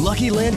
Lucky Land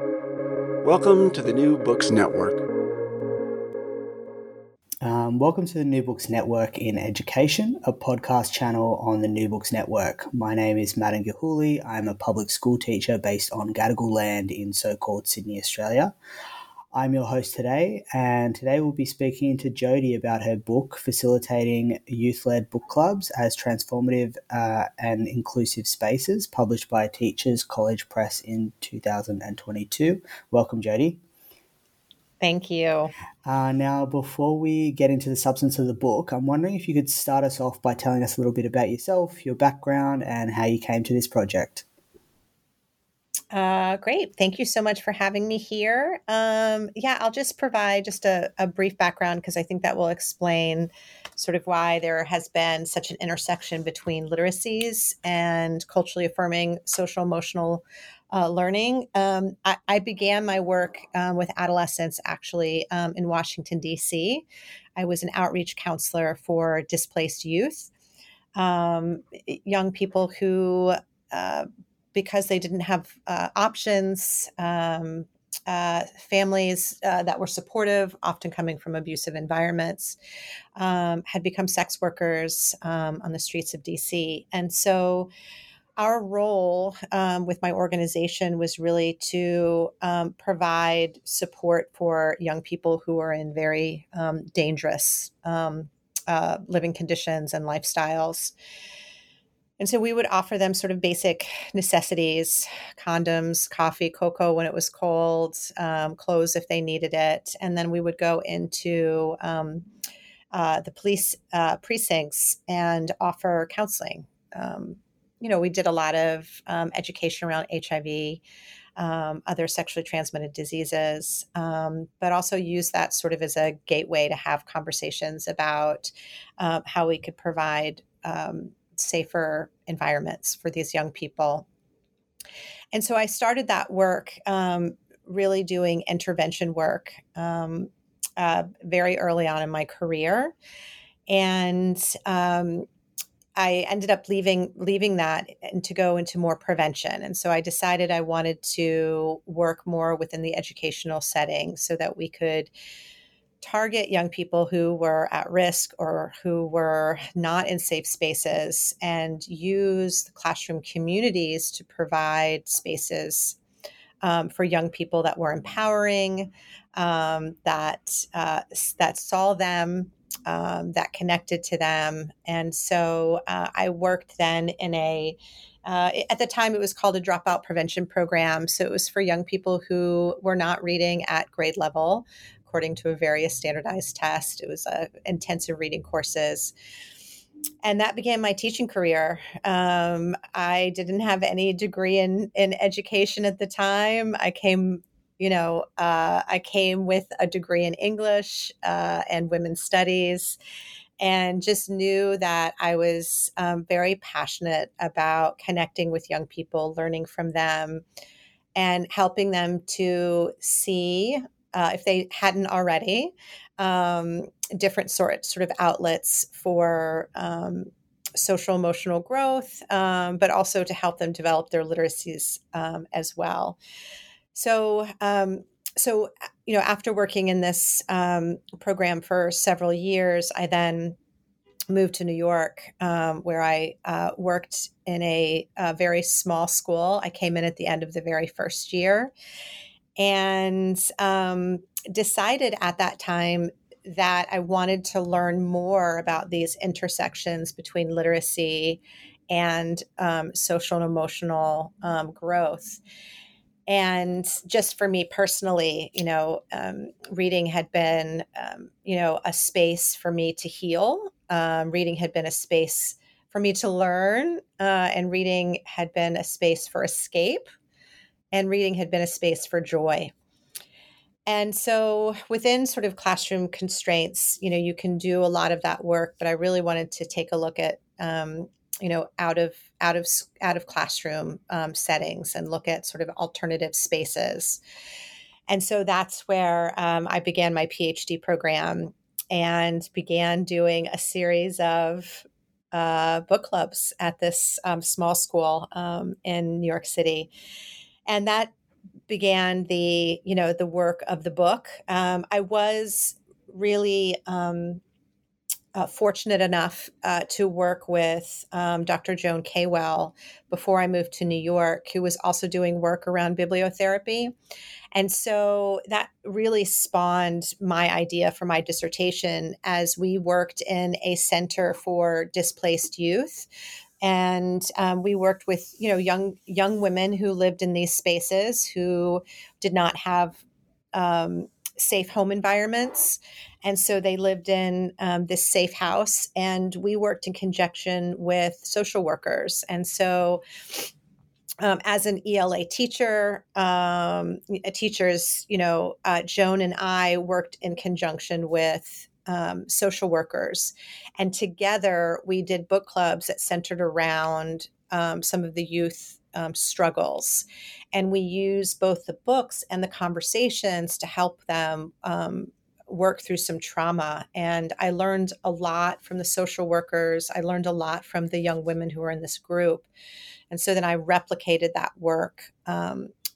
Welcome to the New Books Network. Welcome to the New Books Network in Education, a podcast channel on the New Books Network. My name is Madan Gihuly. I'm a public school teacher based on Gadigal land in so-called Sydney, Australia. I'm your host today, and today we'll be speaking to Jody about her book, Facilitating Youth-Led Book Clubs as Transformative and Inclusive Spaces, published by Teachers College Press in 2022. Welcome, Jody. Thank you. Now, before we get into the substance of the book, I'm wondering if you could start us off by telling us a little bit about yourself, your background, and how you came to this project. Great. Thank you so much for having me here. I'll just provide just a brief background, because I think that will explain sort of why there has been such an intersection between literacies and culturally affirming social emotional learning. I began my work with adolescents actually in Washington, D.C. I was an outreach counselor for displaced youth, young people who because they didn't have options, families that were supportive, often coming from abusive environments, had become sex workers on the streets of DC. And so our role with my organization was really to provide support for young people who are in very dangerous living conditions and lifestyles. And so we would offer them sort of basic necessities, condoms, coffee, cocoa when it was cold, clothes if they needed it. And then we would go into the police precincts and offer counseling. We did a lot of education around HIV, other sexually transmitted diseases, but also use that sort of as a gateway to have conversations about how we could provide safer environments for these young people. And so I started that work, really doing intervention work very early on in my career. And I ended up leaving that and to go into more prevention. And so I decided I wanted to work more within the educational setting so that we could target young people who were at risk or who were not in safe spaces and use the classroom communities to provide spaces for young people that were empowering, that saw them, that connected to them. And so I worked then in at the time it was called a dropout prevention program. So it was for young people who were not reading at grade level, according to a various standardized test. It was intensive reading courses. And that began my teaching career. I didn't have any degree in education at the time. I came with a degree in English and women's studies, and just knew that I was very passionate about connecting with young people, learning from them, and helping them to see, if they hadn't already, different sort of outlets for social emotional growth, but also to help them develop their literacies as well. So, you know, after working in this program for several years, I then moved to New York, where I worked in a very small school. I came in at the end of the very first year and decided at that time that I wanted to learn more about these intersections between literacy and social and emotional growth. And just for me personally, you know, reading had been, you know, a space for me to heal. Reading had been a space for me to learn, and reading had been a space for escape, and reading had been a space for joy. And so within sort of classroom constraints, you know, you can do a lot of that work, but I really wanted to take a look at, you know, out of classroom settings and look at sort of alternative spaces. And so that's where I began my PhD program and began doing a series of book clubs at this small school in New York City. And that began the, you know, the work of the book. I was really fortunate enough to work with Dr. Joan Kaywell before I moved to New York, who was also doing work around bibliotherapy. And so that really spawned my idea for my dissertation as we worked in a center for displaced youth. And we worked with, you know, young women who lived in these spaces who did not have safe home environments. And so they lived in this safe house, and we worked in conjunction with social workers. And so as an ELA teacher, teachers, you know, Joan and I worked in conjunction with social workers. And together we did book clubs that centered around some of the youth struggles. And we used both the books and the conversations to help them work through some trauma. And I learned a lot from the social workers. I learned a lot from the young women who were in this group. And so then I replicated that work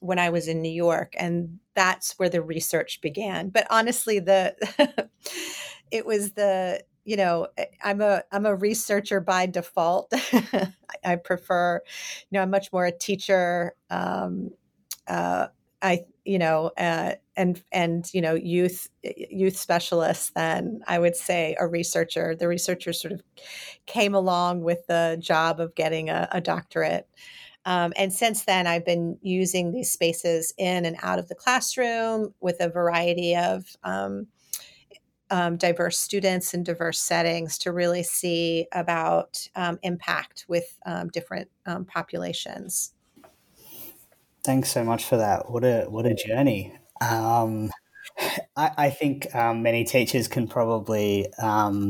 when I was in New York, and that's where the research began. But honestly, it was the, you know, I'm a researcher by default. I prefer, you know, I'm much more a teacher. And you know, youth specialist than I would say a researcher. The researcher sort of came along with the job of getting a doctorate. And since then, I've been using these spaces in and out of the classroom with a variety of diverse students and diverse settings to really see about impact with different populations. Thanks so much for that. What a journey. I think many teachers can probably, or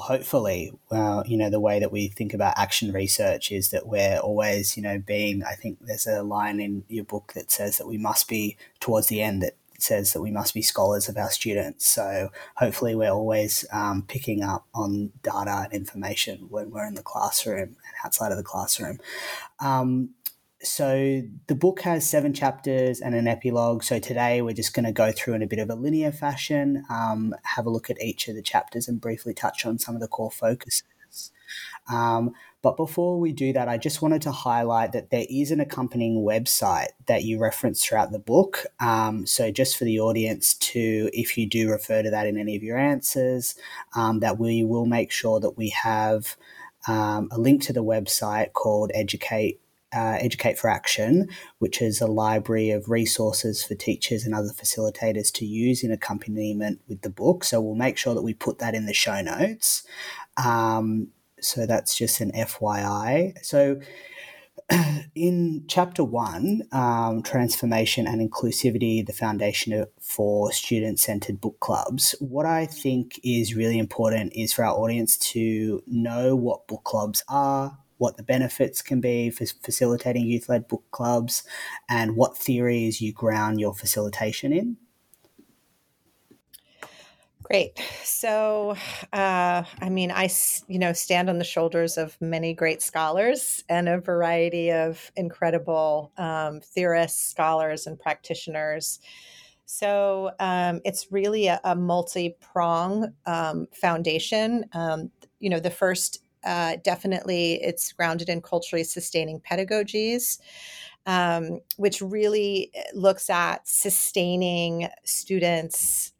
hopefully, you know, the way that we think about action research is that we're always, you know, being, I think there's a line in your book that says that we must be, towards the end, that says that we must be scholars of our students. So hopefully we're always picking up on data and information when we're in the classroom and outside of the classroom. So the book has 7 chapters and an epilogue. So today we're just going to go through in a bit of a linear fashion, have a look at each of the chapters and briefly touch on some of the core focuses. But before we do that, I just wanted to highlight that there is an accompanying website that you reference throughout the book. So just for the audience to, if you do refer to that in any of your answers, that we will make sure that we have a link to the website called Educate for Action, which is a library of resources for teachers and other facilitators to use in accompaniment with the book. So we'll make sure that we put that in the show notes. So that's just an FYI. So in Chapter 1, Transformation and Inclusivity, the Foundation for Student-Centered Book Clubs, what I think is really important is for our audience to know what book clubs are, what the benefits can be for facilitating youth-led book clubs, and what theories you ground your facilitation in? Great. So, I stand on the shoulders of many great scholars and a variety of incredible theorists, scholars, and practitioners. So it's really a multi-prong foundation. The first, definitely, it's grounded in culturally sustaining pedagogies, which really looks at sustaining students'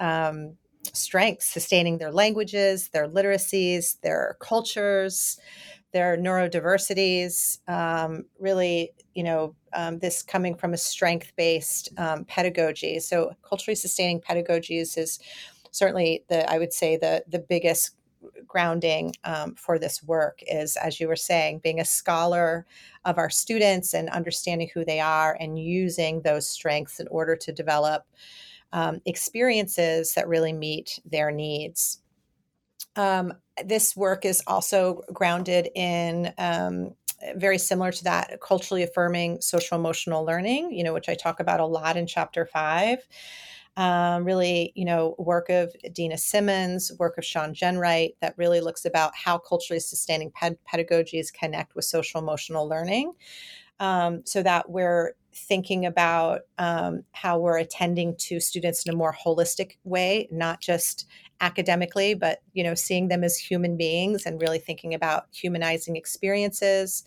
strengths, sustaining their languages, their literacies, their cultures, their neurodiversities, this coming from a strength-based pedagogy. So culturally sustaining pedagogies is certainly the biggest grounding for this work is, as you were saying, being a scholar of our students and understanding who they are and using those strengths in order to develop experiences that really meet their needs. This work is also grounded in very similar to that, culturally affirming social emotional learning, which I talk about a lot in chapter 5. Work of Dina Simmons, work of Sean Jenwright that really looks about how culturally sustaining pedagogies connect with social emotional learning. So that we're thinking about how we're attending to students in a more holistic way, not just academically, but, seeing them as human beings and really thinking about humanizing experiences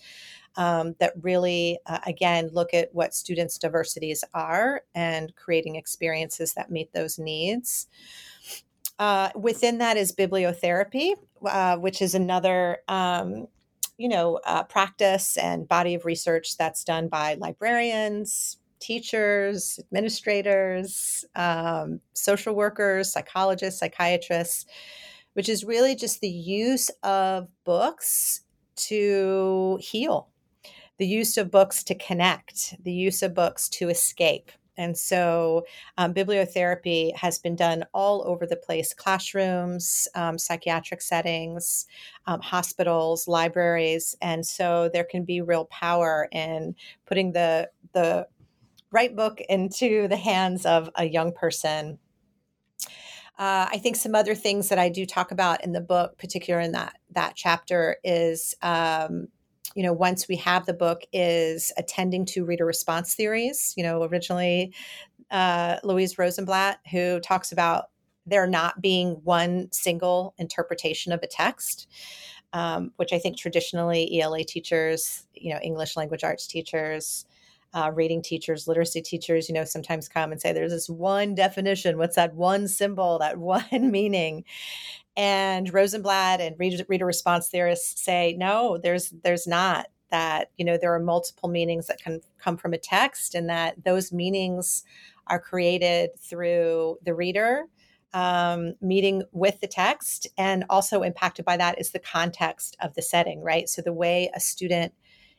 that really, again, look at what students' diversities are and creating experiences that meet those needs. Within that is bibliotherapy, which is another practice and body of research that's done by librarians, teachers, administrators, social workers, psychologists, psychiatrists, which is really just the use of books to heal, the use of books to connect, the use of books to escape. And so bibliotherapy has been done all over the place, classrooms, psychiatric settings, hospitals, libraries. And so there can be real power in putting the right book into the hands of a young person. I think some other things that I do talk about in the book, particularly in that chapter, is once we have the book, is attending to reader response theories. Originally Louise Rosenblatt, who talks about there not being one single interpretation of a text, which I think traditionally ELA teachers, English language arts teachers, reading teachers, literacy teachers, sometimes come and say, there's this one definition. What's that one symbol, that one meaning? And Rosenblatt and reader response theorists say, no, there's not that, there are multiple meanings that can come from a text, and that those meanings are created through the reader meeting with the text, and also impacted by that is the context of the setting, right? So the way a student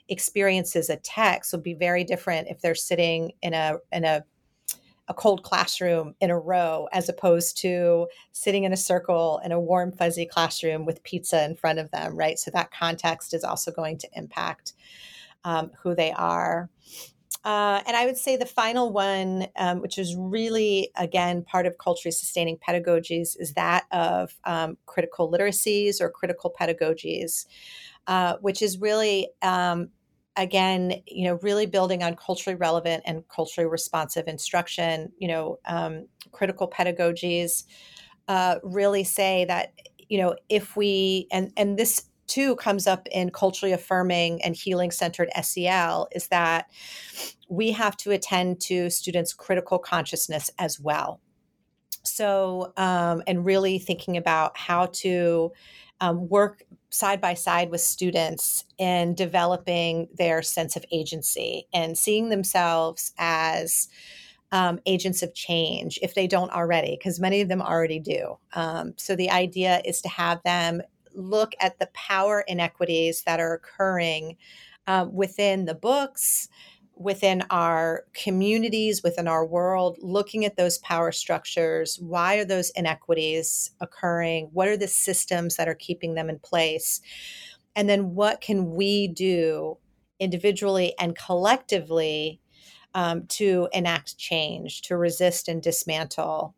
experiences a text will be very different if they're sitting in a cold classroom in a row, as opposed to sitting in a circle in a warm, fuzzy classroom with pizza in front of them, right? So that context is also going to impact who they are. And I would say the final one, which is really, again, part of culturally sustaining pedagogies, is that of critical literacies or critical pedagogies, which is really, really building on culturally relevant and culturally responsive instruction. Critical pedagogies really say that, if we, and this too comes up in culturally affirming and healing-centered SEL, is that we have to attend to students' critical consciousness as well. So, and really thinking about how to work side by side with students in developing their sense of agency and seeing themselves as agents of change if they don't already, because many of them already do. So the idea is to have them look at the power inequities that are occurring within the books, within our communities, within our world, looking at those power structures. Why are those inequities occurring? What are the systems that are keeping them in place? And then what can we do individually and collectively to enact change, to resist and dismantle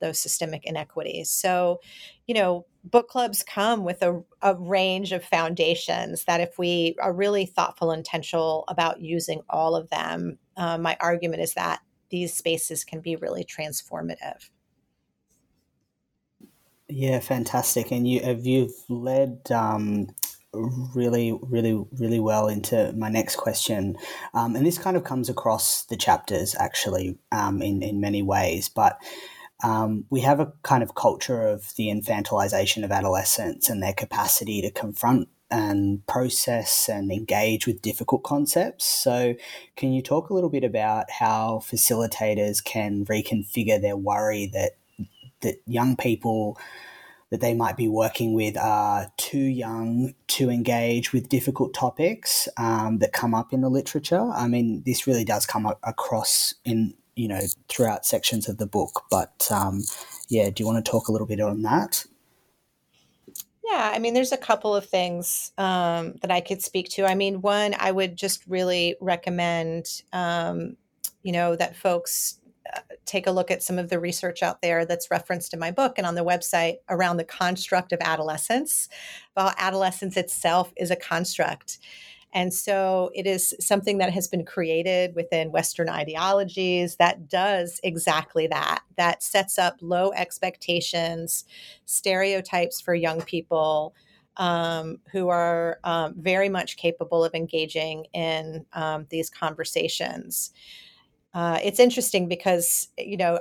those systemic inequities. So, you know, book clubs come with a range of foundations that if we are really thoughtful and intentional about using all of them, my argument is that these spaces can be really transformative. Yeah, fantastic. And you've led really well into my next question. And this kind of comes across the chapters actually in many ways, but we have a kind of culture of the infantilization of adolescents and their capacity to confront and process and engage with difficult concepts. So can you talk a little bit about how facilitators can reconfigure their worry that young people that they might be working with are too young to engage with difficult topics that come up in the literature? I mean, this really does come across in, you know, throughout sections of the book, but do you want to talk a little bit on that? Yeah, I mean, there's a couple of things that I could speak to. I mean, one, I would just really recommend, that folks take a look at some of the research out there that's referenced in my book and on the website around the construct of adolescence. Well, adolescence itself is a construct. And so it is something that has been created within Western ideologies that does exactly that, that sets up low expectations, stereotypes for young people who are very much capable of engaging in these conversations. It's interesting because, you know,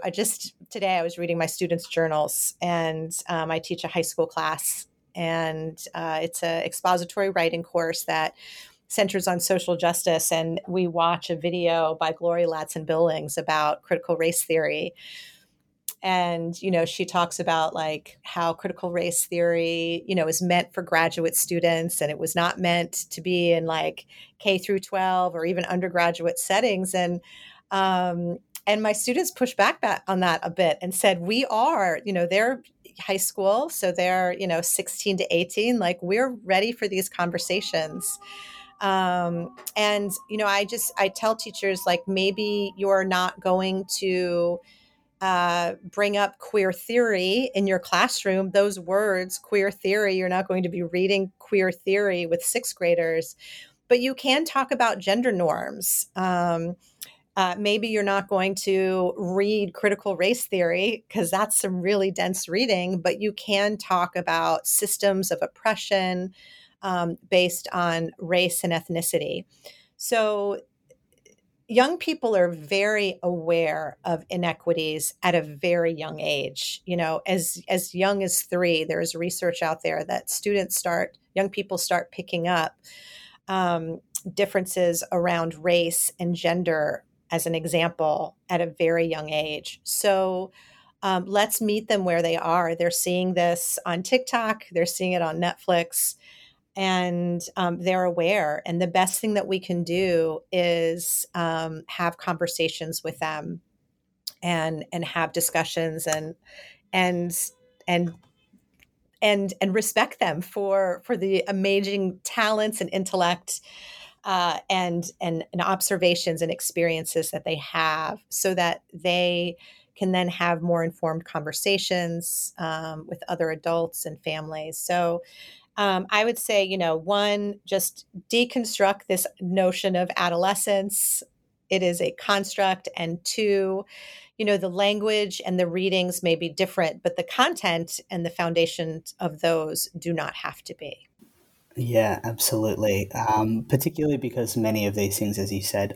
today I was reading my students' journals, and I teach a high school class, and it's an expository writing course that centers on social justice, and we watch a video by Gloria Ladson-Billings about critical race theory. And, you know, she talks about like how critical race theory, you know, is meant for graduate students, and it was not meant to be in like K through 12 or even undergraduate settings. And my students pushed back on that a bit and said, we are, you know, they're high school, so they're, you know, 16 to 18, like we're ready for these conversations. And, you know, I tell teachers, like, maybe you're not going to bring up queer theory in your classroom, those words, queer theory, you're not going to be reading queer theory with sixth graders, but you can talk about gender norms. Maybe you're not going to read critical race theory because that's some really dense reading, but you can talk about systems of oppression based on race and ethnicity. So young people are very aware of inequities at a very young age. You know, as young as 3, there's research out there that young people start picking up differences around race and gender, as an example, at a very young age. So let's meet them where they are. They're seeing this on TikTok. They're seeing it on Netflix. And they're aware. And the best thing that we can do is have conversations with them and have discussions and respect them for the amazing talents and intellect and observations and experiences that they have, so that they can then have more informed conversations with other adults and families. So I would say, you know, one, just deconstruct this notion of adolescence. It is a construct. And two, you know, the language and the readings may be different, but the content and the foundation of those do not have to be. Yeah, absolutely. Particularly because many of these things, as you said,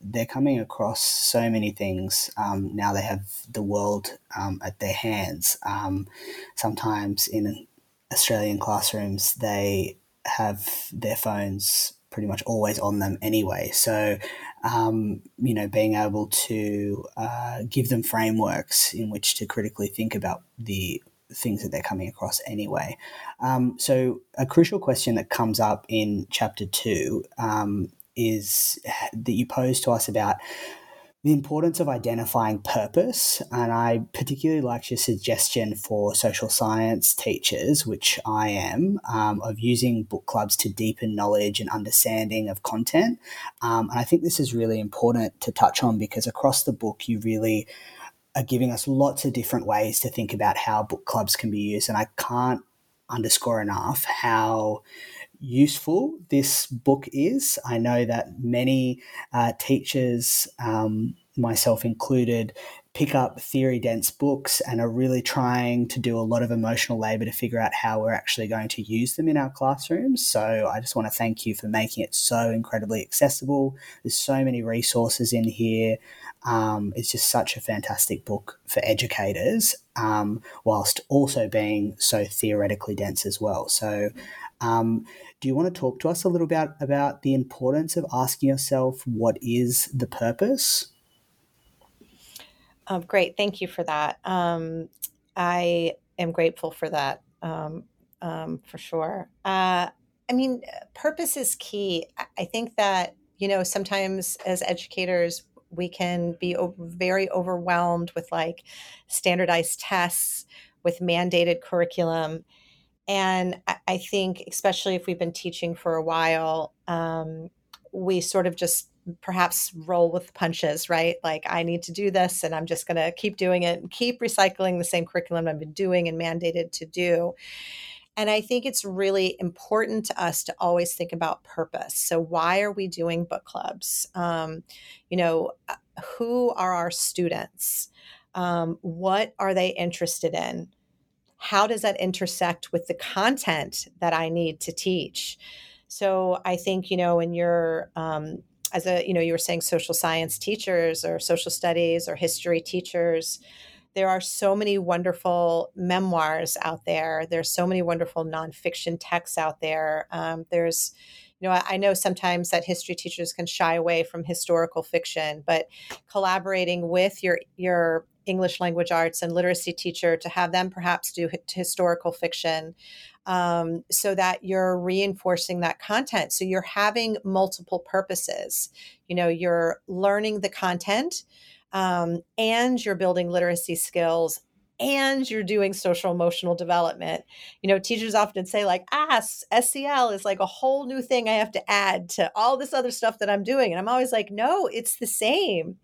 they're coming across so many things. Now they have the world at their hands. Sometimes in Australian classrooms, they have their phones pretty much always on them anyway. So, you know, being able to give them frameworks in which to critically think about the things that they're coming across anyway. So a crucial question that comes up in chapter 2 is that you pose to us about the importance of identifying purpose, and I particularly liked your suggestion for social science teachers, which I am, of using book clubs to deepen knowledge and understanding of content. And I think this is really important to touch on because across the book, you really are giving us lots of different ways to think about how book clubs can be used. And I can't underscore enough how useful this book is. I know that many teachers, myself included, pick up theory-dense books and are really trying to do a lot of emotional labor to figure out how we're actually going to use them in our classrooms. So I just want to thank you for making it so incredibly accessible. There's so many resources in here. It's just such a fantastic book for educators, whilst also being so theoretically dense as well. So do you want to talk to us a little bit about the importance of asking yourself, what is the purpose? Great. Thank you for that. I am grateful for that, for sure. I mean, purpose is key. I think that, you know, sometimes as educators, we can be very overwhelmed with like standardized tests, with mandated curriculum. And I think, especially if we've been teaching for a while, we sort of just perhaps roll with the punches, right? Like, I need to do this and I'm just going to keep doing it and keep recycling the same curriculum I've been doing and mandated to do. And I think it's really important to us to always think about purpose. So why are we doing book clubs? You know, who are our students? What are they interested in? How does that intersect with the content that I need to teach? So I think, you know, in your, as a, you know, you were saying social science teachers or social studies or history teachers, there are so many wonderful memoirs out there. There's so many wonderful nonfiction texts out there. There's, you know, I know sometimes that history teachers can shy away from historical fiction, but collaborating with your English language arts and literacy teacher to have them perhaps do historical fiction, so that you're reinforcing that content. So you're having multiple purposes. You know, you're learning the content, and you're building literacy skills, and you're doing social emotional development. You know, teachers often say like, SEL is like a whole new thing I have to add to all this other stuff that I'm doing. And I'm always like, no, it's the same.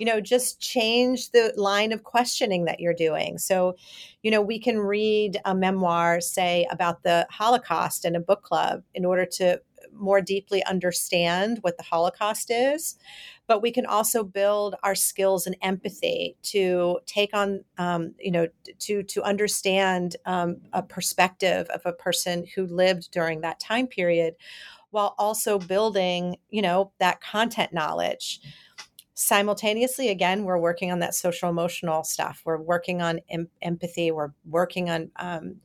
You know, just change the line of questioning that you're doing. So, you know, we can read a memoir, say, about the Holocaust in a book club in order to more deeply understand what the Holocaust is, but we can also build our skills and empathy to take on, you know, to understand a perspective of a person who lived during that time period, while also building, you know, that content knowledge. Simultaneously, again, we're working on that social emotional stuff. We're working on empathy. We're working on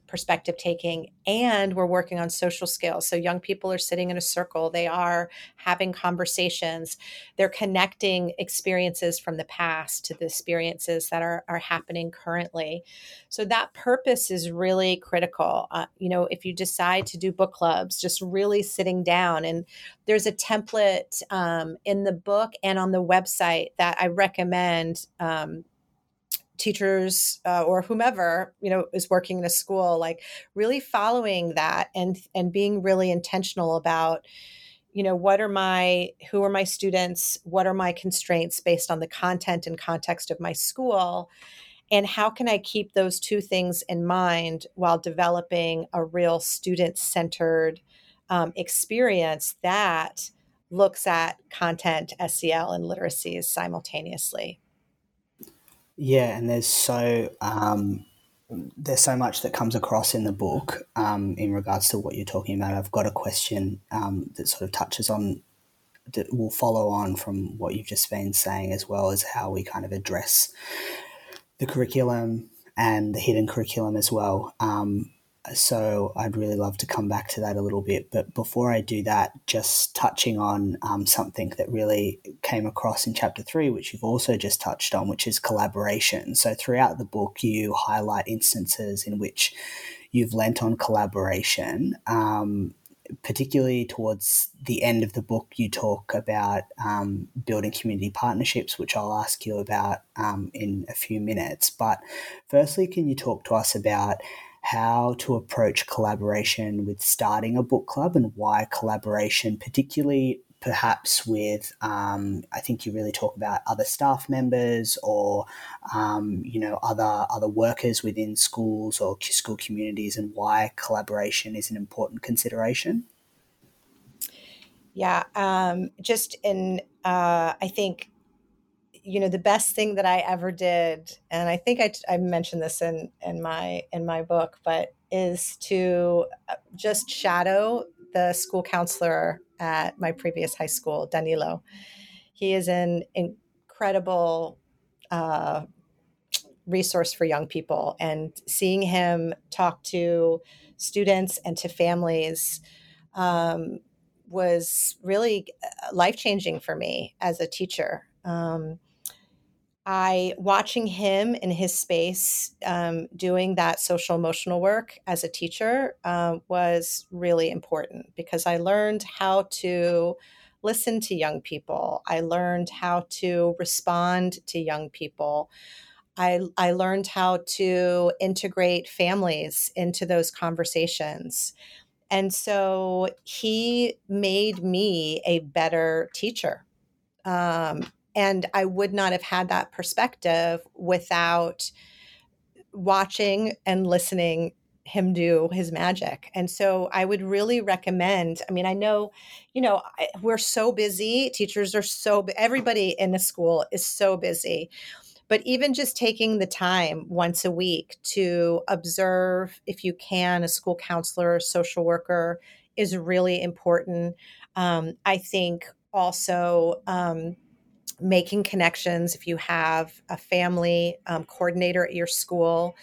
perspective taking, and we're working on social skills. So young people are sitting in a circle. They are having conversations. They're connecting experiences from the past to the experiences that are happening currently. So that purpose is really critical. You know, if you decide to do book clubs, just really sitting down. And there's a template in the book and on the website that I recommend teachers or whomever, you know, is working in a school, like really following that and being really intentional about, you know, who are my students? What are my constraints based on the content and context of my school? And how can I keep those two things in mind while developing a real student-centered experience that looks at content, SEL, and literacies simultaneously. Yeah, and there's so much that comes across in the book in regards to what you're talking about. I've got a question that sort of touches on, that will follow on from what you've just been saying, as well as how we kind of address the curriculum and the hidden curriculum as well. So I'd really love to come back to that a little bit. But before I do that, just touching on something that really came across in Chapter 3, which you've also just touched on, which is collaboration. So throughout the book, you highlight instances in which you've lent on collaboration particularly towards the end of the book, you talk about building community partnerships, which I'll ask you about in a few minutes. But firstly, can you talk to us about how to approach collaboration with starting a book club and why collaboration, particularly perhaps with, I think you really talk about other staff members or, other workers within schools or school communities, and why collaboration is an important consideration? Yeah, I think, the best thing that I ever did, and I think I mentioned this in my book, but is to just shadow the school counselor at my previous high school, Danilo. He is an incredible resource for young people. And seeing him talk to students and to families was really life-changing for me as a teacher. Watching him in his space doing that social emotional work as a teacher was really important, because I learned how to listen to young people. I learned how to respond to young people. I learned how to integrate families into those conversations. And so he made me a better teacher. And I would not have had that perspective without watching and listening him do his magic. And so I would really recommend, we're so busy. Teachers are everybody in the school is so busy. But even just taking the time once a week to observe, if you can, a school counselor, social worker is really important. I think also, making connections if you have a family coordinator at your school,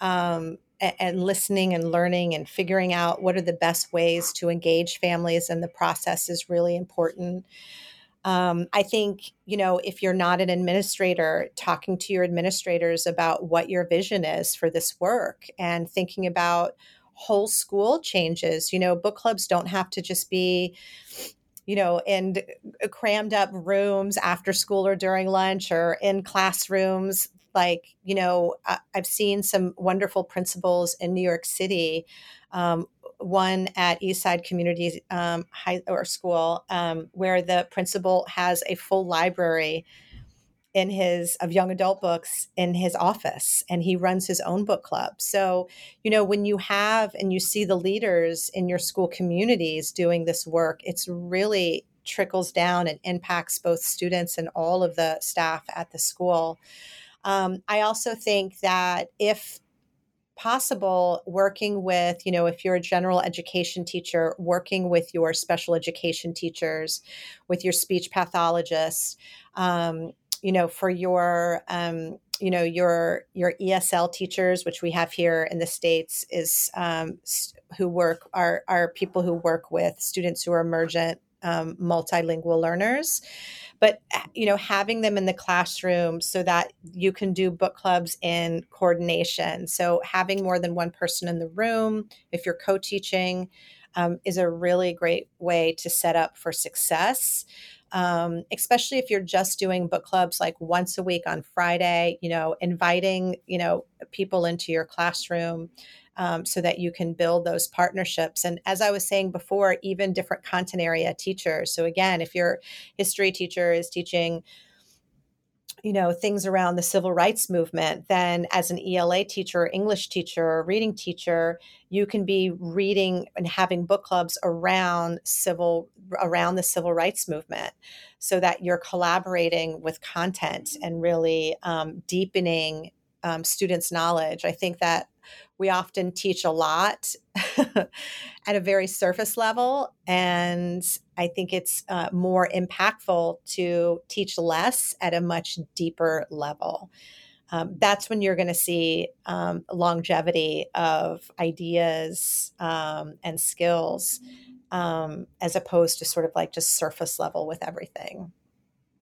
and listening and learning and figuring out what are the best ways to engage families in the process is really important. I think, if you're not an administrator, talking to your administrators about what your vision is for this work and thinking about whole school changes. Book clubs don't have to just be in crammed up rooms after school or during lunch or in classrooms. I've seen some wonderful principals in New York City, one at Eastside Community School, where the principal has a full library of young adult books in his office, and he runs his own book club. So, when you have and you see the leaders in your school communities doing this work, it's really trickles down and impacts both students and all of the staff at the school. I also think that if possible, working with, if you're a general education teacher, working with your special education teachers, with your speech pathologists, for your, your ESL teachers, which we have here in the States, is who are people who work with students who are emergent multilingual learners. But, having them in the classroom so that you can do book clubs in coordination. So having more than one person in the room, if you're co-teaching, is a really great way to set up for success. Especially if you're just doing book clubs like once a week on Friday, inviting, people into your classroom so that you can build those partnerships. And as I was saying before, even different content area teachers. So again, if your history teacher is teaching, things around the civil rights movement, then as an ELA teacher, English teacher, or reading teacher, you can be reading and having book clubs around the civil rights movement, so that you're collaborating with content and really deepening students' knowledge. I think that we often teach a lot at a very surface level, and I think it's more impactful to teach less at a much deeper level. That's when you're going to see longevity of ideas and skills, as opposed to sort of like just surface level with everything.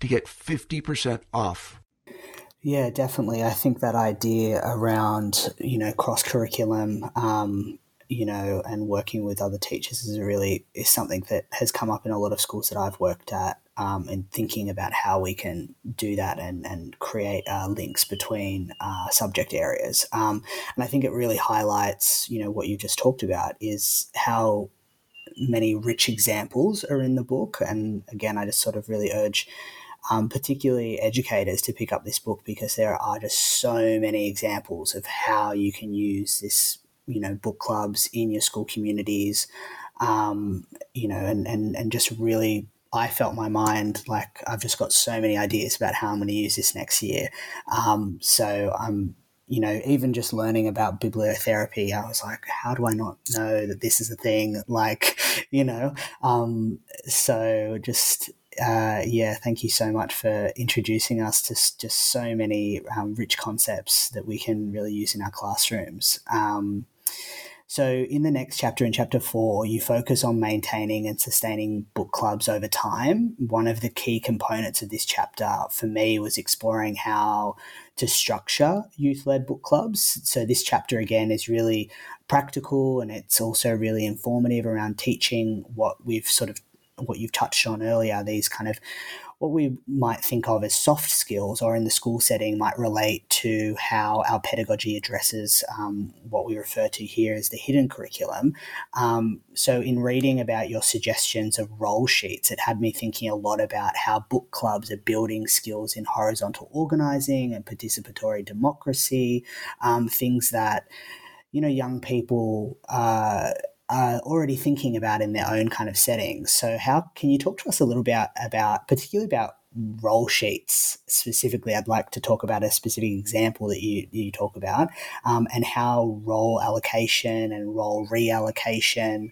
to get 50% off. Yeah, definitely. I think that idea around, cross-curriculum, and working with other teachers is something that has come up in a lot of schools that I've worked at, and thinking about how we can do that and create links between subject areas. And I think it really highlights, what you just talked about is how many rich examples are in the book. And again, I just sort of really urge particularly educators to pick up this book, because there are just so many examples of how you can use this, book clubs in your school communities, and just really, I felt my mind, like I've just got so many ideas about how I'm going to use this next year. So I'm, even just learning about bibliotherapy, I was like, how do I not know that this is a thing? Thank you so much for introducing us to just so many rich concepts that we can really use in our classrooms. So in the next chapter, in chapter 4, you focus on maintaining and sustaining book clubs over time. One of the key components of this chapter for me was exploring how to structure youth-led book clubs. So this chapter, again, is really practical, and it's also really informative around teaching what you've touched on earlier, these kind of what we might think of as soft skills, or in the school setting might relate to how our pedagogy addresses what we refer to here as the hidden curriculum. So in reading about your suggestions of role sheets, it had me thinking a lot about how book clubs are building skills in horizontal organising and participatory democracy, things that, young people are already thinking about in their own kind of settings. So how can you talk to us a little bit about, particularly about role sheets specifically? I'd like to talk about a specific example that you talk about, and how role allocation and role reallocation,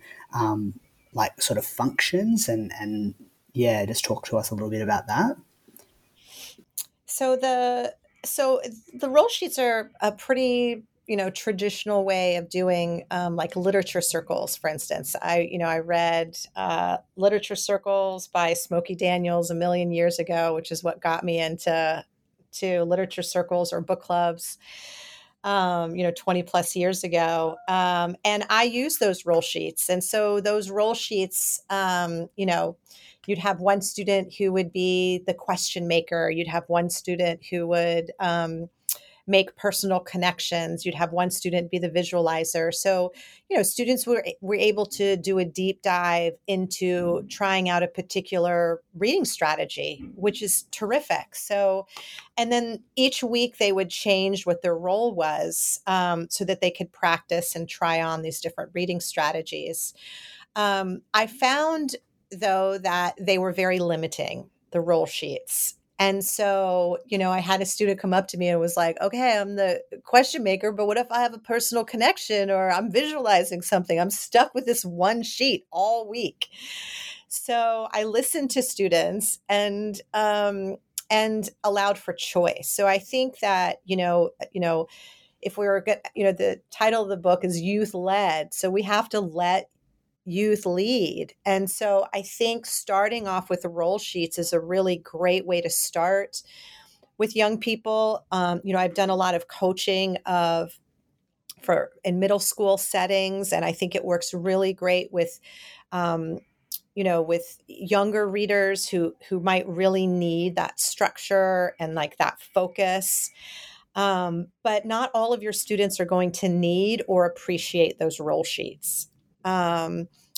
functions, and just talk to us a little bit about that. So the role sheets are a pretty traditional way of doing literature circles, for instance. I read literature circles by Smokey Daniels a million years ago, which is what got me into literature circles or book clubs, 20 plus years ago. And I used those role sheets. And so those role sheets, you'd have one student who would be the question maker. You'd have one student who would make personal connections. You'd have one student be the visualizer. So, students were able to do a deep dive into trying out a particular reading strategy, which is terrific. So, and then each week they would change what their role was, so that they could practice and try on these different reading strategies. I found, though, that they were very limiting, the role sheets. And so, I had a student come up to me and was like, okay, I'm the question maker, but what if I have a personal connection, or I'm visualizing something? I'm stuck with this one sheet all week. So I listened to students and allowed for choice. So I think that, if we were good, the title of the book is Youth Led. So we have to let youth lead. And so I think starting off with role sheets is a really great way to start with young people. I've done a lot of coaching in middle school settings, and I think it works really great with you know, with younger readers who might really need that structure and like that focus. But not all of your students are going to need or appreciate those role sheets.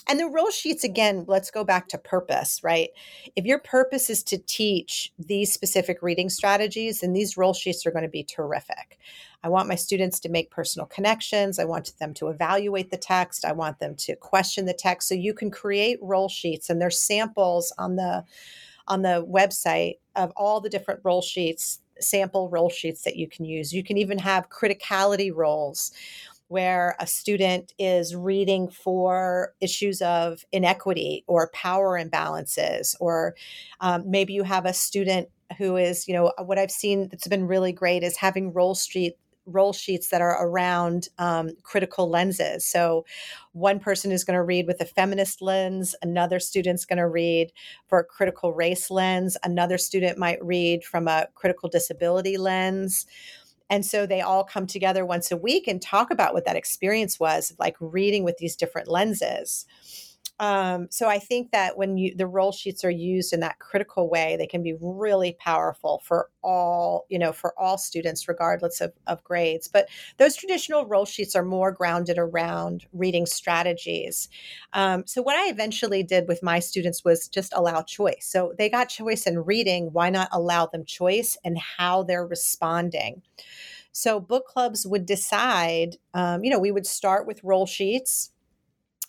And the role sheets, again, let's go back to purpose, right? If your purpose is to teach these specific reading strategies, then these role sheets are going to be terrific. I want my students to make personal connections. I want them to evaluate the text. I want them to question the text. So you can create role sheets, and there's samples on the website of all the different role sheets, sample role sheets that you can use. You can even have criticality roles, where a student is reading for issues of inequity or power imbalances, or maybe you have a student who is, you know, what I've seen that's been really great is having role sheets that are around critical lenses. So one person is going to read with a feminist lens, another student's going to read for a critical race lens, another student might read from a critical disability lens. And so they all come together once a week and talk about what that experience was like reading with these different lenses. So I think that when the role sheets are used in that critical way, they can be really powerful for all students, regardless of grades. But those traditional role sheets are more grounded around reading strategies. So what I eventually did with my students was just allow choice. So they got choice in reading. Why not allow them choice in how they're responding? So book clubs would decide, we would start with role sheets.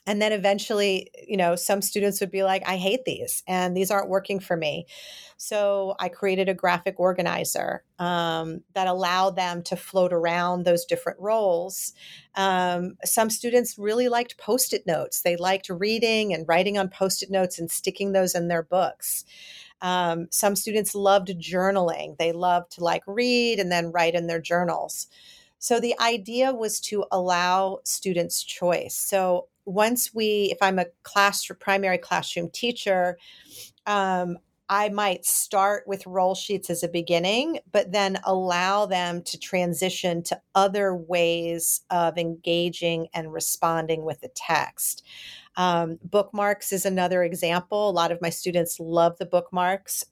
And then eventually, you know, some students would be like, I hate these and these aren't working for me. So I created a graphic organizer that allowed them to float around those different roles. Some students really liked Post-it notes. They liked reading and writing on Post-it notes and sticking those in their books. Some students loved journaling. They loved to like read and then write in their journals. So the idea was to allow students choice. So once if I'm a primary classroom teacher, I might start with role sheets as a beginning, but then allow them to transition to other ways of engaging and responding with the text. Bookmarks is another example. A lot of my students love the bookmarks.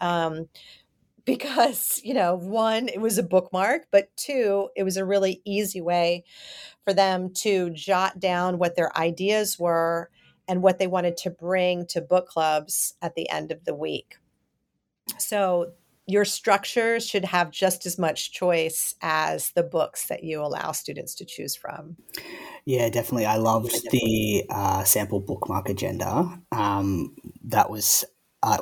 Because, you know, one, it was a bookmark, but two, it was a really easy way for them to jot down what their ideas were and what they wanted to bring to book clubs at the end of the week. So your structures should have just as much choice as the books that you allow students to choose from. Yeah, definitely. I loved the sample bookmark agenda. That was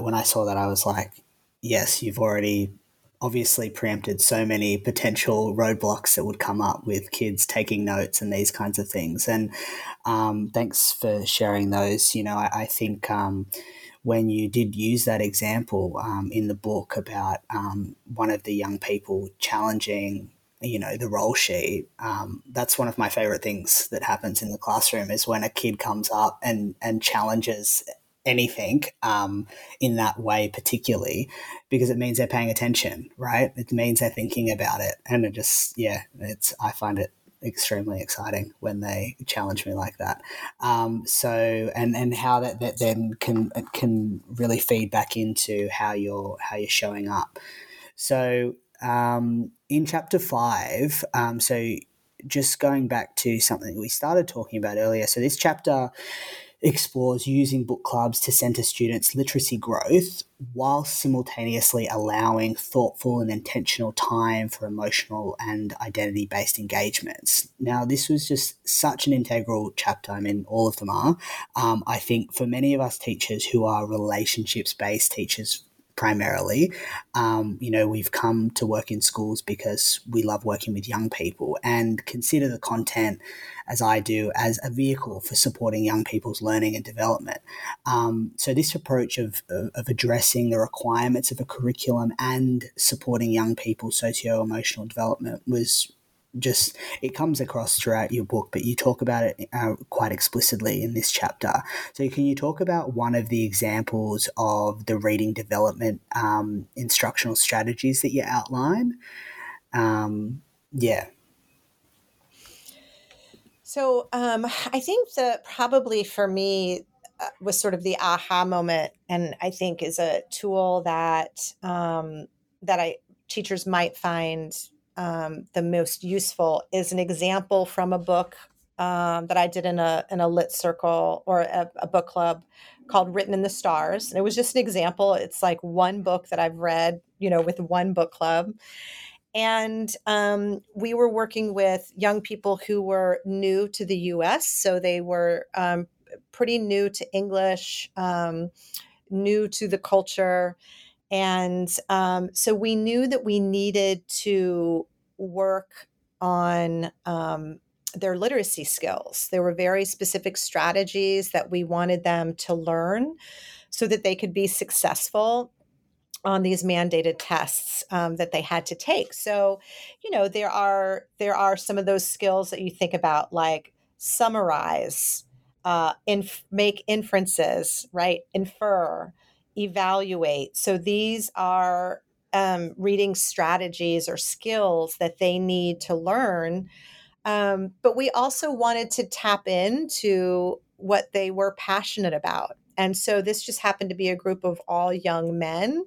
when I saw that, I was like, yes, you've already obviously preempted so many potential roadblocks that would come up with kids taking notes and these kinds of things. And thanks for sharing those. You know, I think when you did use that example in the book about one of the young people challenging, you know, the role sheet, that's one of my favorite things that happens in the classroom is when a kid comes up and challenges anything in that way, particularly because it means they're paying attention, right? It means they're thinking about it. And it just, I find it extremely exciting when they challenge me like that. So how that then can really feed back into how you're showing up. So in chapter 5, so just going back to something we started talking about earlier. So this chapter explores using book clubs to center students' literacy growth while simultaneously allowing thoughtful and intentional time for emotional and identity-based engagements. Now, this was just such an integral chapter. I mean, all of them are. I think for many of us teachers who are relationships-based teachers primarily, we've come to work in schools because we love working with young people and consider the content, as I do, as a vehicle for supporting young people's learning and development. So this approach of addressing the requirements of a curriculum and supporting young people's socio-emotional development was just, it comes across throughout your book, but you talk about it quite explicitly in this chapter. So can you talk about one of the examples of the reading development instructional strategies that you outline? So I think that probably for me, was sort of the aha moment, and I think is a tool that teachers might find the most useful, is an example from a book that I did in a lit circle or a book club called Written in the Stars. And it was just an example. It's like one book that I've read, with one book club. And we were working with young people who were new to the U.S. So they were pretty new to English, new to the culture. And so we knew that we needed to work on their literacy skills. There were very specific strategies that we wanted them to learn so that they could be successful on these mandated tests that they had to take. So, there are some of those skills that you think about, like summarize, make inferences, right? Infer, evaluate. So these are reading strategies or skills that they need to learn. But we also wanted to tap into what they were passionate about. And so this just happened to be a group of all young men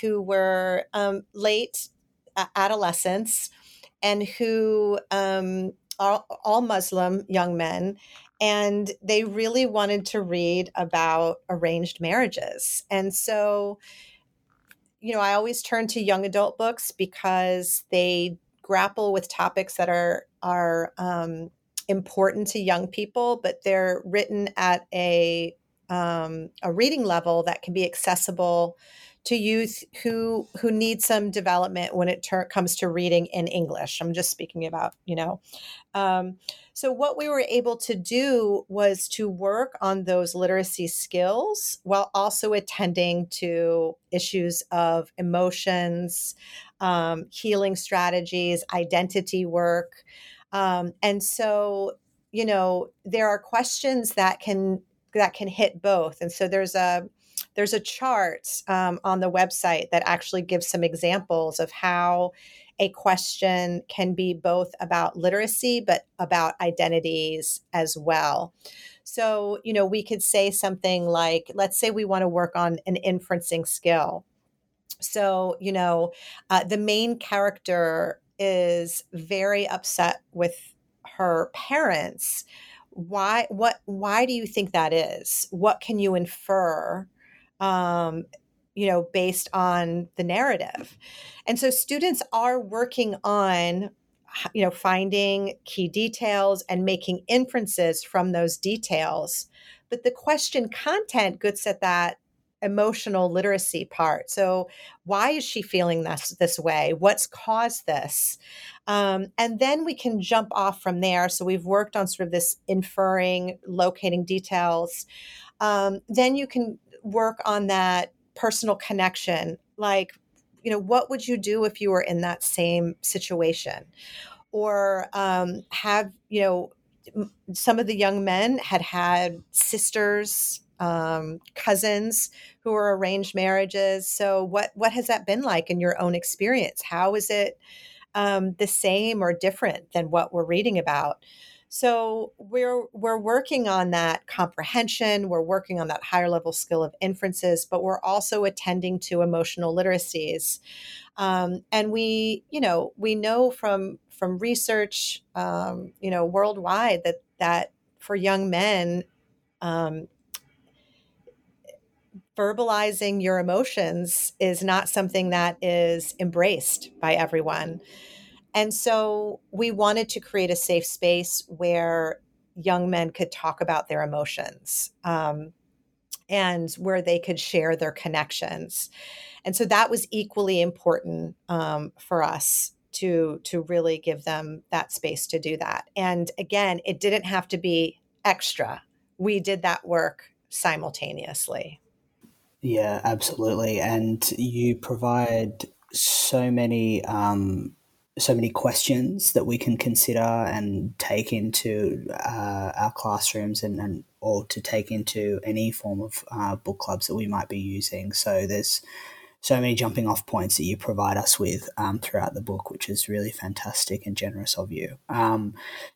who were late adolescents and who are all Muslim young men. And they really wanted to read about arranged marriages. And so, I always turn to young adult books because they grapple with topics that are important to young people, but they're written at a reading level that can be accessible to youth who need some development when it comes to reading in English. I'm just speaking about, So what we were able to do was to work on those literacy skills while also attending to issues of emotions, healing strategies, identity work. And so, there are questions that can hit both. And so there's a chart on the website that actually gives some examples of how a question can be both about literacy, but about identities as well. So, we could say something like, let's say we want to work on an inferencing skill. So, the main character is very upset with her parents. Why do you think that is? What can you infer, based on the narrative? And so students are working on, finding key details and making inferences from those details. But the question content gets at that emotional literacy part. So why is she feeling this way? What's caused this? And then we can jump off from there. So we've worked on sort of this inferring, locating details. Then you can work on that personal connection. Like, what would you do if you were in that same situation? Or some of the young men had sisters, cousins who are arranged marriages. So what has that been like in your own experience? How is it the same or different than what we're reading about? So we're working on that comprehension. We're working on that higher level skill of inferences, but we're also attending to emotional literacies. And we know from research, worldwide that for young men, verbalizing your emotions is not something that is embraced by everyone. And so we wanted to create a safe space where young men could talk about their emotions, and where they could share their connections. And so that was equally important for us to really give them that space to do that. And again, it didn't have to be extra. We did that work simultaneously. Yeah, absolutely. And you provide so many questions that we can consider and take into our classrooms and or to take into any form of book clubs that we might be using. So there's so many jumping off points that you provide us with throughout the book, which is really fantastic and generous of you.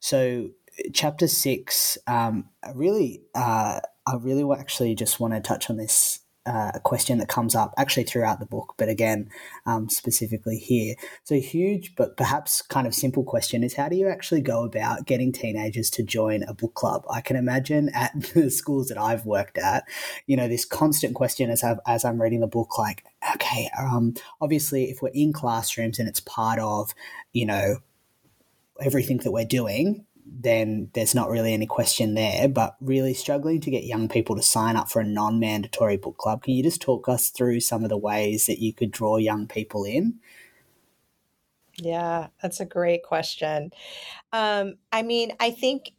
So chapter 6, I really actually just want to touch on this question that comes up actually throughout the book, but again, specifically here. So huge, but perhaps kind of simple question is, how do you actually go about getting teenagers to join a book club? I can imagine at the schools that I've worked at, you know, this constant question as I'm reading the book, like, okay, obviously if we're in classrooms and it's part of, you know, everything that we're doing, then there's not really any question there, but really struggling to get young people to sign up for a non-mandatory book club. Can you just talk us through some of the ways that you could draw young people in? Yeah, that's a great question. I mean, I think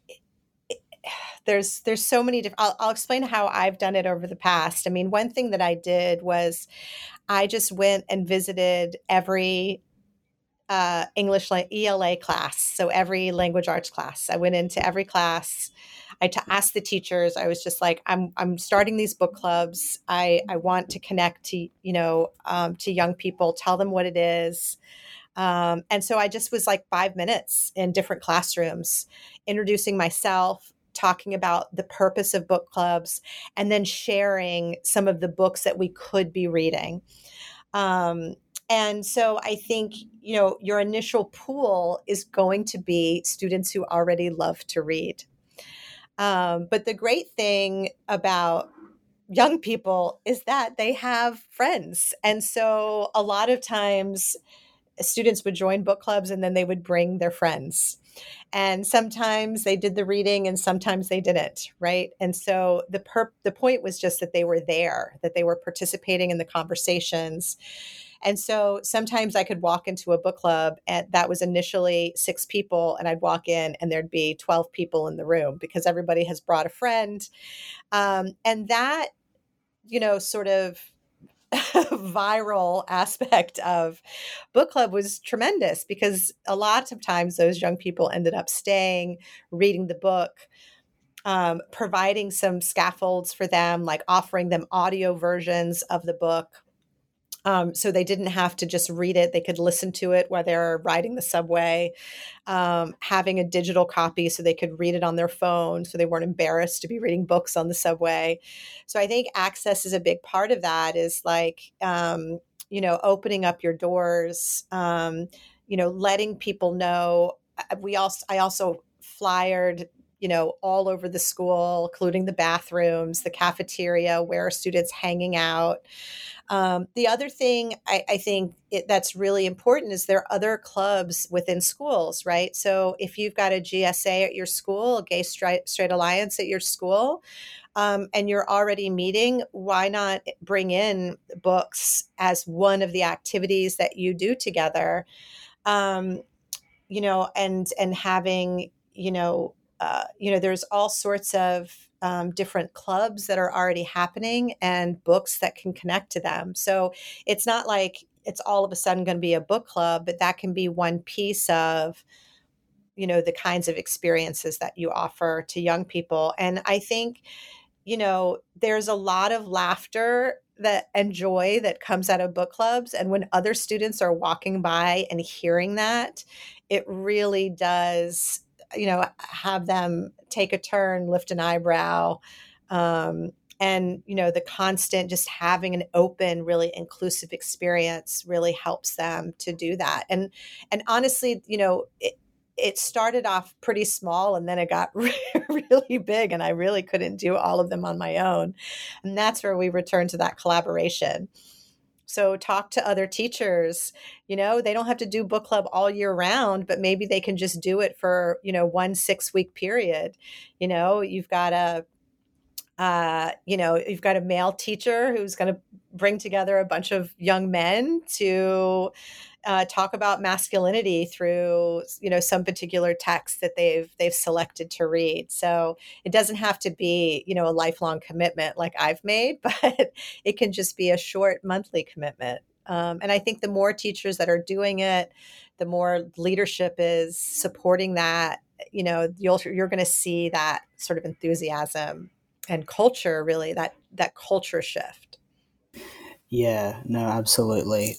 there's so many different, I'll explain how I've done it over the past. I mean, one thing that I did was I just went and visited every English ELA class. So every language arts class, I went into every class. I asked the teachers. I was just like, I'm starting these book clubs. I want to connect to, you know, to young people, tell them what it is. And so I just was like 5 minutes in different classrooms, introducing myself, talking about the purpose of book clubs, and then sharing some of the books that we could be reading. And so I think, you know, your initial pool is going to be students who already love to read. But the great thing about young people is that they have friends. And so a lot of times students would join book clubs and then they would bring their friends. And sometimes they did the reading and sometimes they didn't, right? And so the point was just that they were there, that they were participating in the conversations. And so sometimes I could walk into a book club and that was initially 6 people, and I'd walk in and there'd be 12 people in the room because everybody has brought a friend. And that, you know, sort of viral aspect of book club was tremendous because a lot of times those young people ended up staying, reading the book, providing some scaffolds for them, like offering them audio versions of the book. So they didn't have to just read it. They could listen to it while they're riding the subway, having a digital copy so they could read it on their phone so they weren't embarrassed to be reading books on the subway. So I think access is a big part of that, is like, you know, opening up your doors, you know, letting people know. I also flyered, you know, all over the school, including the bathrooms, the cafeteria, where are students hanging out. The other thing I think that's really important is there are other clubs within schools, right? So if you've got a GSA at your school, a Gay Straight Alliance at your school, and you're already meeting, why not bring in books as one of the activities that you do together? You know, and having, you know, there's all sorts of different clubs that are already happening and books that can connect to them. So it's not like it's all of a sudden going to be a book club, but that can be one piece of, you know, the kinds of experiences that you offer to young people. And I think, you know, there's a lot of laughter and joy that comes out of book clubs. And when other students are walking by and hearing that, it really does, you know, have them take a turn, lift an eyebrow, and, you know, the constant just having an open, really inclusive experience really helps them to do that. And honestly, you know, it started off pretty small and then it got really big and I really couldn't do all of them on my own. And that's where we return to that collaboration. So talk to other teachers, you know, they don't have to do book club all year round, but maybe they can just do it for, you know, 1 6-week period. You know, you've got a male teacher who's going to bring together a bunch of young men to talk about masculinity through, you know, some particular text that they've selected to read. So it doesn't have to be, you know, a lifelong commitment like I've made, but it can just be a short monthly commitment. And I think the more teachers that are doing it, the more leadership is supporting that, you know, you're going to see that sort of enthusiasm and culture, really, that culture shift. Yeah, no, absolutely.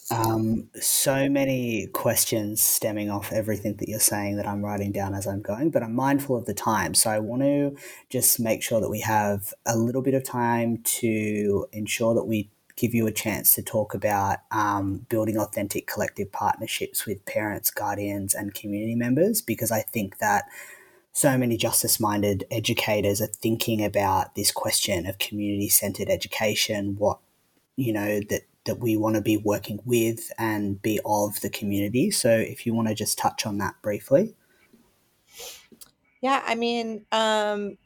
So many questions stemming off everything that you're saying that I'm writing down as I'm going, but I'm mindful of the time. So I want to just make sure that we have a little bit of time to ensure that we give you a chance to talk about building authentic collective partnerships with parents, guardians, and community members, because I think that so many justice-minded educators are thinking about this question of community-centered education, what that we want to be working with and be of the community. So if you want to just touch on that briefly. Yeah, I mean, I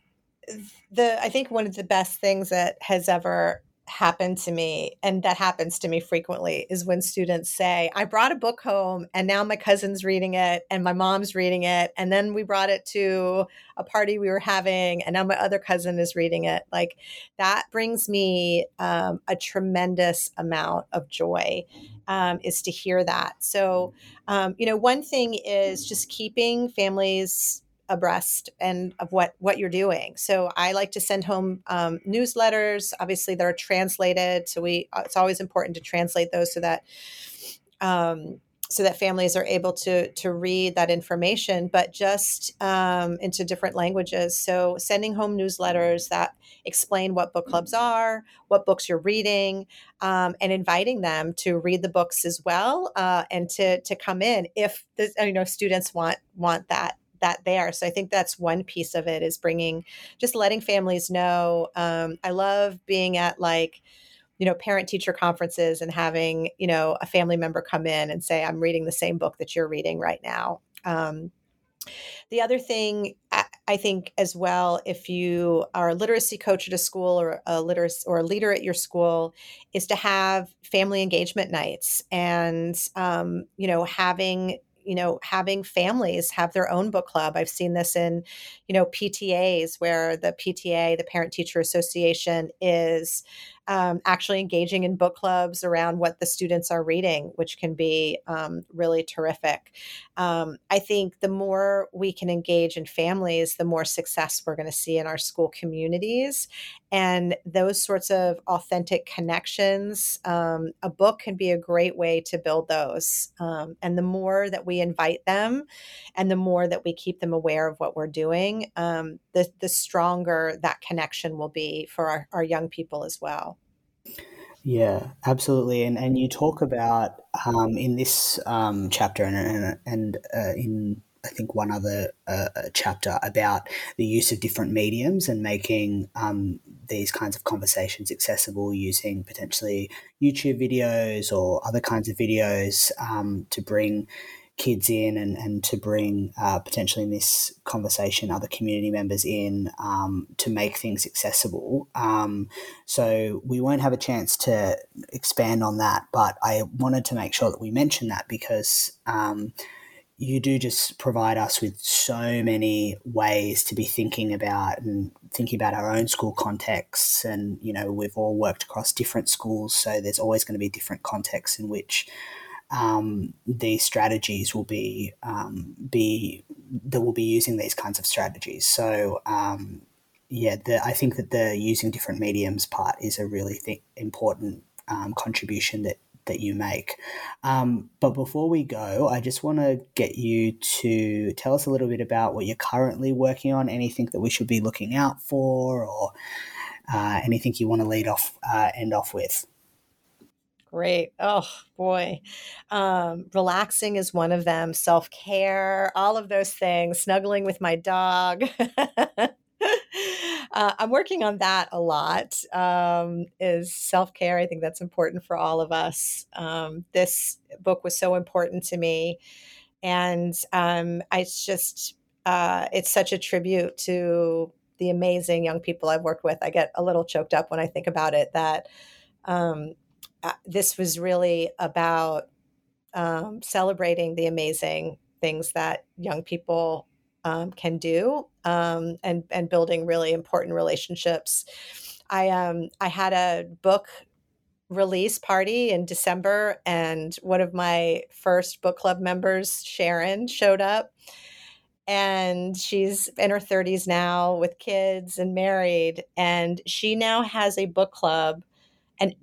think one of the best things that has ever happened to me, and that happens to me frequently, is when students say, I brought a book home and now my cousin's reading it and my mom's reading it. And then we brought it to a party we were having and now my other cousin is reading it. Like, that brings me a tremendous amount of joy, is to hear that. So, one thing is just keeping families abreast and of what you're doing. So I like to send home newsletters. Obviously, they're translated, so it's always important to translate those so that families are able to read that information, but just into different languages. So sending home newsletters that explain what book clubs are, what books you're reading, and inviting them to read the books as well, and to come in if students want that there. So I think that's one piece of it, is just letting families know. I love being at parent teacher conferences and having, a family member come in and say, I'm reading the same book that you're reading right now. The other thing I think as well, if you are a literacy coach at a school or a leader at your school, is to have family engagement nights and, having families have their own book club. I've seen this in, PTAs, where the PTA, the Parent Teacher Association, is actually engaging in book clubs around what the students are reading, which can be really terrific. I think the more we can engage in families, the more success we're going to see in our school communities. And those sorts of authentic connections, a book can be a great way to build those. And the more that we invite them and the more that we keep them aware of what we're doing, the stronger that connection will be for our young people as well. Yeah, absolutely. And you talk about in this chapter and in, I think, one other chapter about the use of different mediums and making these kinds of conversations accessible using potentially YouTube videos or other kinds of videos to bring kids in and to bring potentially in this conversation other community members in to make things accessible. So we won't have a chance to expand on that, but I wanted to make sure that we mention that because you do just provide us with so many ways to be thinking about our own school contexts. And, we've all worked across different schools, so there's always going to be different contexts in which these strategies will be using these kinds of strategies. So, I think that the using different mediums part is a really important contribution that you make. But before we go, I just want to get you to tell us a little bit about what you're currently working on, anything that we should be looking out for, or anything you want to end off with. Great. Oh, boy. Relaxing is one of them. Self-care, all of those things, snuggling with my dog. I'm working on that a lot, is self-care. I think that's important for all of us. This book was so important to me. And it's such a tribute to the amazing young people I've worked with. I get a little choked up when I think about it, that this was really about celebrating the amazing things that young people can do, and building really important relationships. I had a book release party in December, and one of my first book club members, Sharon, showed up. And she's in her 30s now with kids and married, and she now has a book club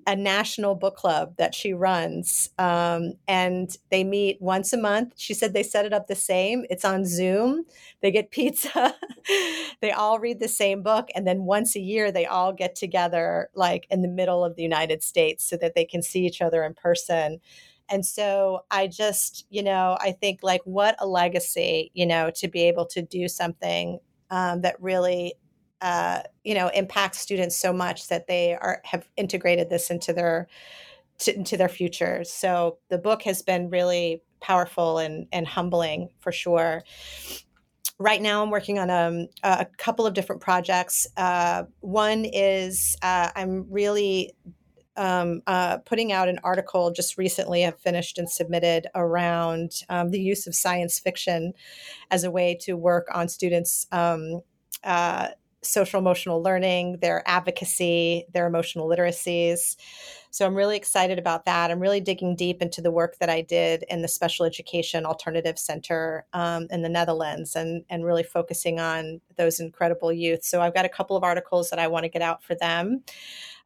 a national book club that she runs. And they meet once a month. She said they set it up the same. It's on Zoom. They get pizza. They all read the same book. And then once a year, they all get together like in the middle of the United States so that they can see each other in person. And so I just, I think like what a legacy, to be able to do something that really impacts students so much that they have integrated this into their future. So the book has been really powerful and humbling for sure. Right now, I'm working on a couple of different projects. One is I'm really putting out an article just recently I've finished and submitted around the use of science fiction as a way to work on students' social emotional learning, their advocacy, their emotional literacies. So I'm really excited about that. I'm really digging deep into the work that I did in the Special Education Alternative Center in the Netherlands and really focusing on those incredible youth. So I've got a couple of articles that I want to get out for them.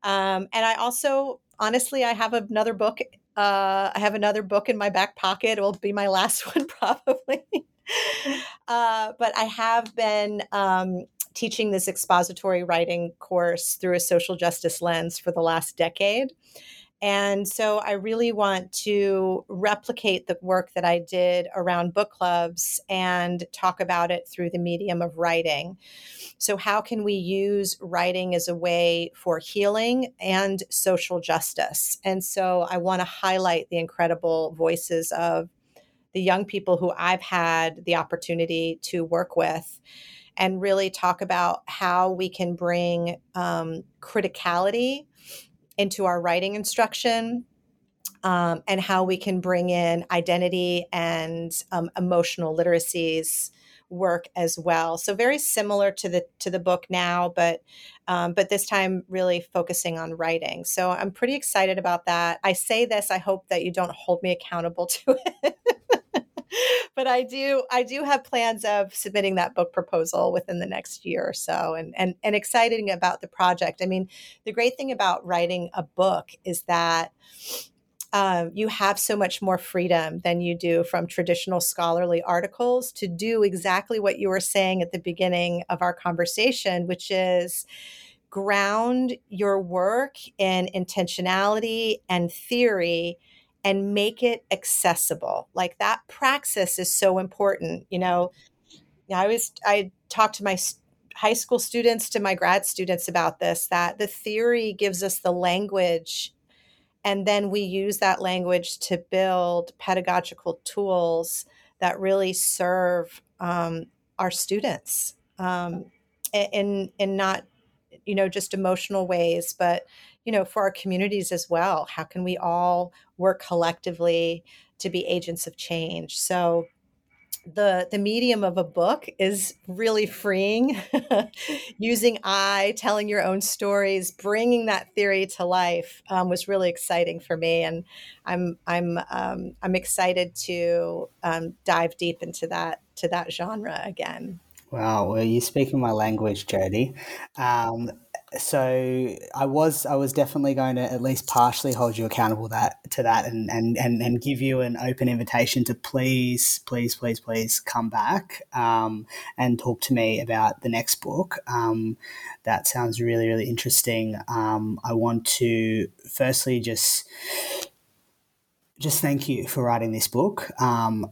And I also, honestly, I have another book in my back pocket. It will be my last one probably. But I have been teaching this expository writing course through a social justice lens for the last decade. And so I really want to replicate the work that I did around book clubs and talk about it through the medium of writing. So how can we use writing as a way for healing and social justice? And so I want to highlight the incredible voices of the young people who I've had the opportunity to work with and really talk about how we can bring criticality into our writing instruction and how we can bring in identity and emotional literacies work as well. So very similar to the book now, but this time really focusing on writing. So I'm pretty excited about that. I say this, I hope that you don't hold me accountable to it. But I do have plans of submitting that book proposal within the next year or so and exciting about the project. I mean, the great thing about writing a book is that you have so much more freedom than you do from traditional scholarly articles to do exactly what you were saying at the beginning of our conversation, which is ground your work in intentionality and theory and make it accessible. Like that praxis is so important. I talk to my high school students, to my grad students about this, that the theory gives us the language and then we use that language to build pedagogical tools that really serve our students in not, just emotional ways, but for our communities as well. How can we all work collectively to be agents of change? So the medium of a book is really freeing, using telling your own stories, bringing that theory to life was really exciting for me. And I'm excited to dive deep into that genre again. Wow. Well, you're speaking my language, Jody. So I was definitely going to at least partially hold you accountable to that and give you an open invitation to please come back and talk to me about the next book. That sounds really, really interesting. I want to firstly just thank you for writing this book. I'm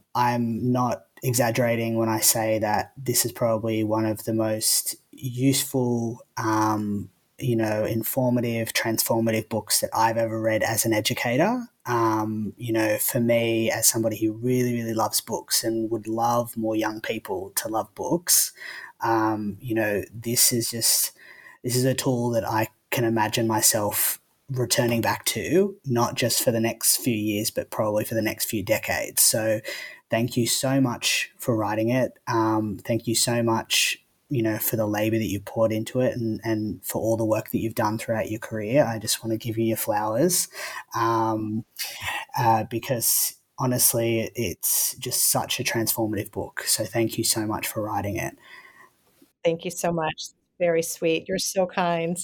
not exaggerating when I say that this is probably one of the most useful, informative, transformative books that I've ever read as an educator. For me, as somebody who really, really loves books and would love more young people to love books, this is a tool that I can imagine myself returning back to, not just for the next few years, but probably for the next few decades. So thank you so much for writing it. Thank you so much for the labor that you poured into it and for all the work that you've done throughout your career. I just want to give you your flowers because honestly, it's just such a transformative book. So thank you so much for writing it. Thank you so much. very sweet. You're so kind.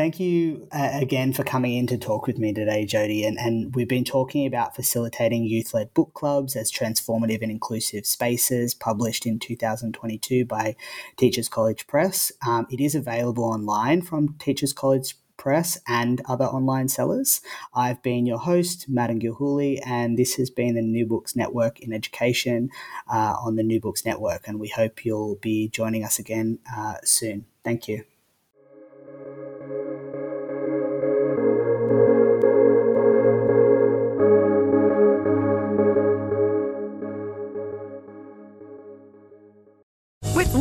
Thank you again for coming in to talk with me today, Jody. And we've been talking about Facilitating Youth-Led Book Clubs as Transformative and Inclusive Spaces, published in 2022 by Teachers College Press. It is available online from Teachers College Press and other online sellers. I've been your host, Madan Gihuly, and this has been the New Books Network in Education on the New Books Network, and we hope you'll be joining us again soon. Thank you.